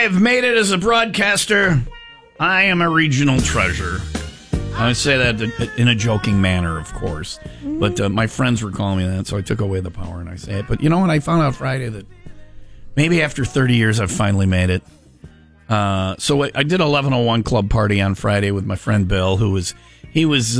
I have made it as a broadcaster. I am a regional treasure. I say that in a joking manner, of course. But my friends were calling me that, so I took away the power and I say it. But you know what? I found out Friday that maybe after 30 years, I've finally made it. So I did a 1101 club party on Friday with my friend Bill, who was... He was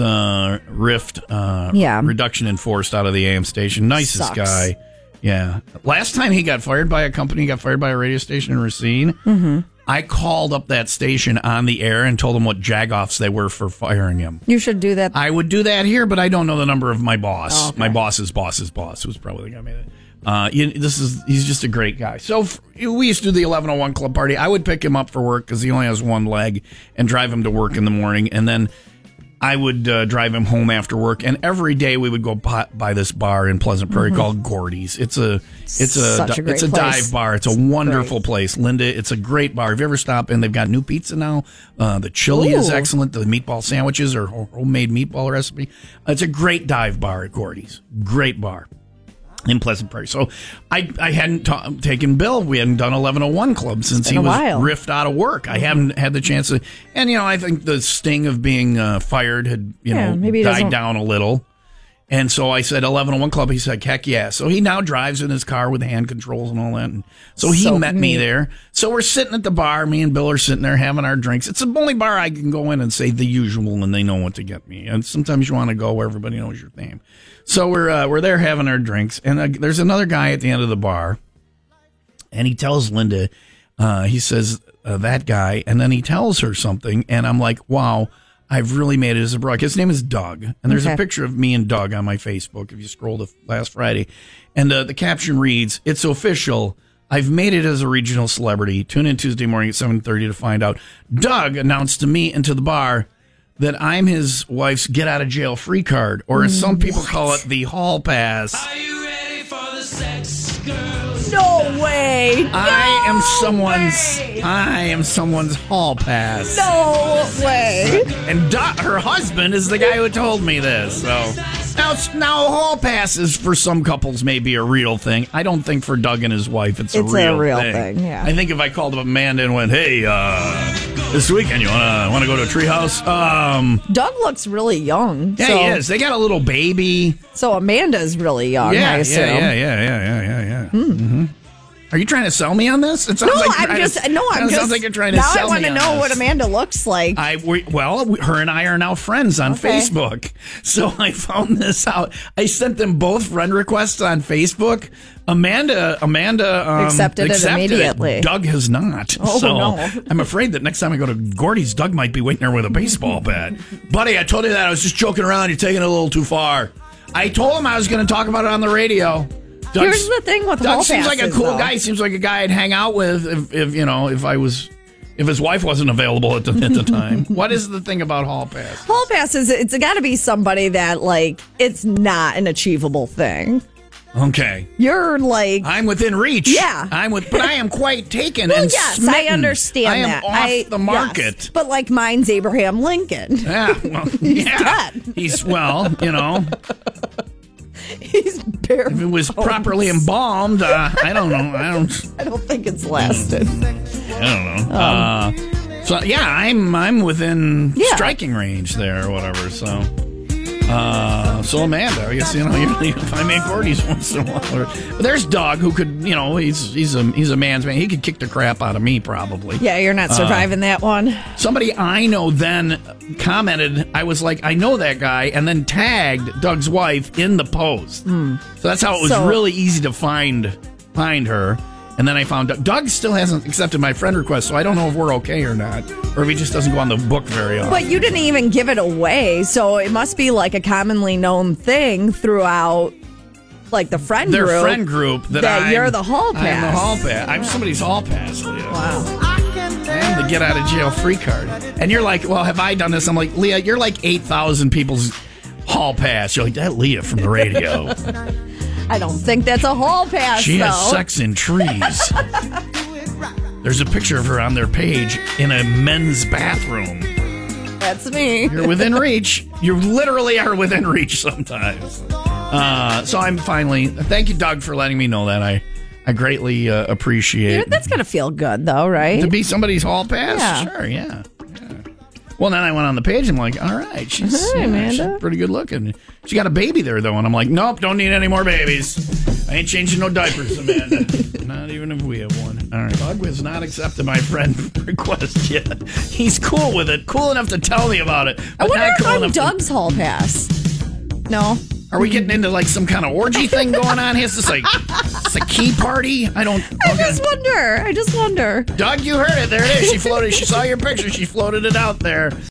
reduction in force out of the AM station. Nicest Sucks. Guy. Yeah. Last time he got fired by a company, he got fired by a radio station in Racine. Mm-hmm. I called up that station on the air and told them what jagoffs they were for firing him. You should do that. I would do that here, but I don't know the number of my boss. Oh, okay. My boss's boss's boss was probably the guy who made it. He's just a great guy. So we used to do the 1101 club party. I would pick him up for work because he only has one leg and drive him to work in the morning. And then I would drive him home after work, and every day we would go by this bar in Pleasant Prairie called Gordy's. It's a dive bar. It's a wonderful place, Linda. It's a great bar. Have you ever stopped in? They've got new pizza now. The chili is excellent. The meatball sandwiches are homemade meatball recipe. It's a great dive bar at Gordy's. Great bar in Pleasant Prairie. So I hadn't taken Bill. We hadn't done 1101 Club since he was riffed out of work. I haven't had the chance to. And, you know, I think the sting of being fired had, you know, died down a little. And so I said 1101 Club. He said, heck yeah. So he now drives in his car with hand controls and all that. And so he met me there. So we're sitting at the bar. Me and Bill are sitting there having our drinks. It's the only bar I can go in and say the usual, and they know what to get me. And sometimes you want to go where everybody knows your name. So we're there having our drinks, and there's another guy at the end of the bar, and he tells Linda, he says, that guy, and then he tells her something, and I'm like, wow, I've really made it as a broadcast. His name is Doug, and there's a picture of me and Doug on my Facebook, if you scroll to last Friday, and the caption reads, it's official, I've made it as a regional celebrity. Tune in Tuesday morning at 7:30 to find out. Doug announced to me and to the bar that I'm his wife's get-out-of-jail-free card, or as some people call it, the hall pass. Are you ready for the sex, girls? No way! I am someone's hall pass. No way! And her husband is the guy who told me this. So now hall passes for some couples may be a real thing. I don't think for Doug and his wife it's a real thing. Yeah. I think if I called up Amanda and went, hey, this weekend, you want to go to a treehouse? Doug looks really young. Yeah, he is. They got a little baby. So Amanda's really young, I assume. Yeah. Mm-hmm. Are you trying to sell me on this? Sounds like you're trying to sell me on this. Now I want to know what Amanda looks like. Her and I are now friends on Facebook. So I found this out. I sent them both friend requests on Facebook. Amanda accepted it immediately. Doug has not. I'm afraid that next time I go to Gordy's, Doug might be waiting there with a baseball bat. Buddy, I told you that. I was just joking around. You're taking it a little too far. I told him I was going to talk about it on the radio. Here's the thing with Doug seems like a cool guy. He seems like a guy I'd hang out with if his wife wasn't available at the time. What is the thing about hall pass? Hall pass is it's got to be somebody that it's not an achievable thing. Okay. You're I'm within reach. Yeah. But I am quite taken and smitten. I understand that. I am off the market. Yes. But mine's Abraham Lincoln. Yeah. Well, he's dead. He's he's bare bones. If it was properly embalmed, I don't know. I don't think it's lasted. I don't know. I'm within striking range there or whatever, so... So Amanda, I guess I make Gordy's once in a while. But there's Doug, who could, he's a man's man. He could kick the crap out of me probably. Yeah, you're not surviving that one. Somebody I know then commented, I was like, I know that guy, and then tagged Doug's wife in the post. Mm. So that's how it was really easy to find her. And then I found Doug still hasn't accepted my friend request, so I don't know if we're okay or not, or if he just doesn't go on the book very often. But you didn't even give it away, so it must be a commonly known thing throughout, the friend group. Their friend group that you're the hall pass. I'm the hall pass. I'm somebody's hall pass. Leah. Wow. I'm the get out of jail free card. And you're like, well, have I done this? I'm like, Leah, you're 8,000 people's hall pass. You're like, that Leah from the radio. I don't think that's a hall pass, She has sex in trees. There's a picture of her on their page in a men's bathroom. That's me. You're within reach. You literally are within reach sometimes. So I'm finally... Thank you, Doug, for letting me know that. I I greatly appreciate. Yeah, that's gotta feel good, though, right? To be somebody's hall pass, yeah. Sure, yeah. Well, then I went on the page and I'm like, all right, she's pretty good looking. She got a baby there, though. And I'm like, nope, don't need any more babies. I ain't changing no diapers, Amanda. Not even if we have one. All right. Bug has not accepted my friend request yet. He's cool with it. Cool enough to tell me about it. I wonder not cool if I'm Doug's hall pass. No. Are we getting into like some kind of orgy thing going on here? Is this like a key party? I just wonder. Doug, you heard it. There it is. She floated. She saw your picture. She floated it out there.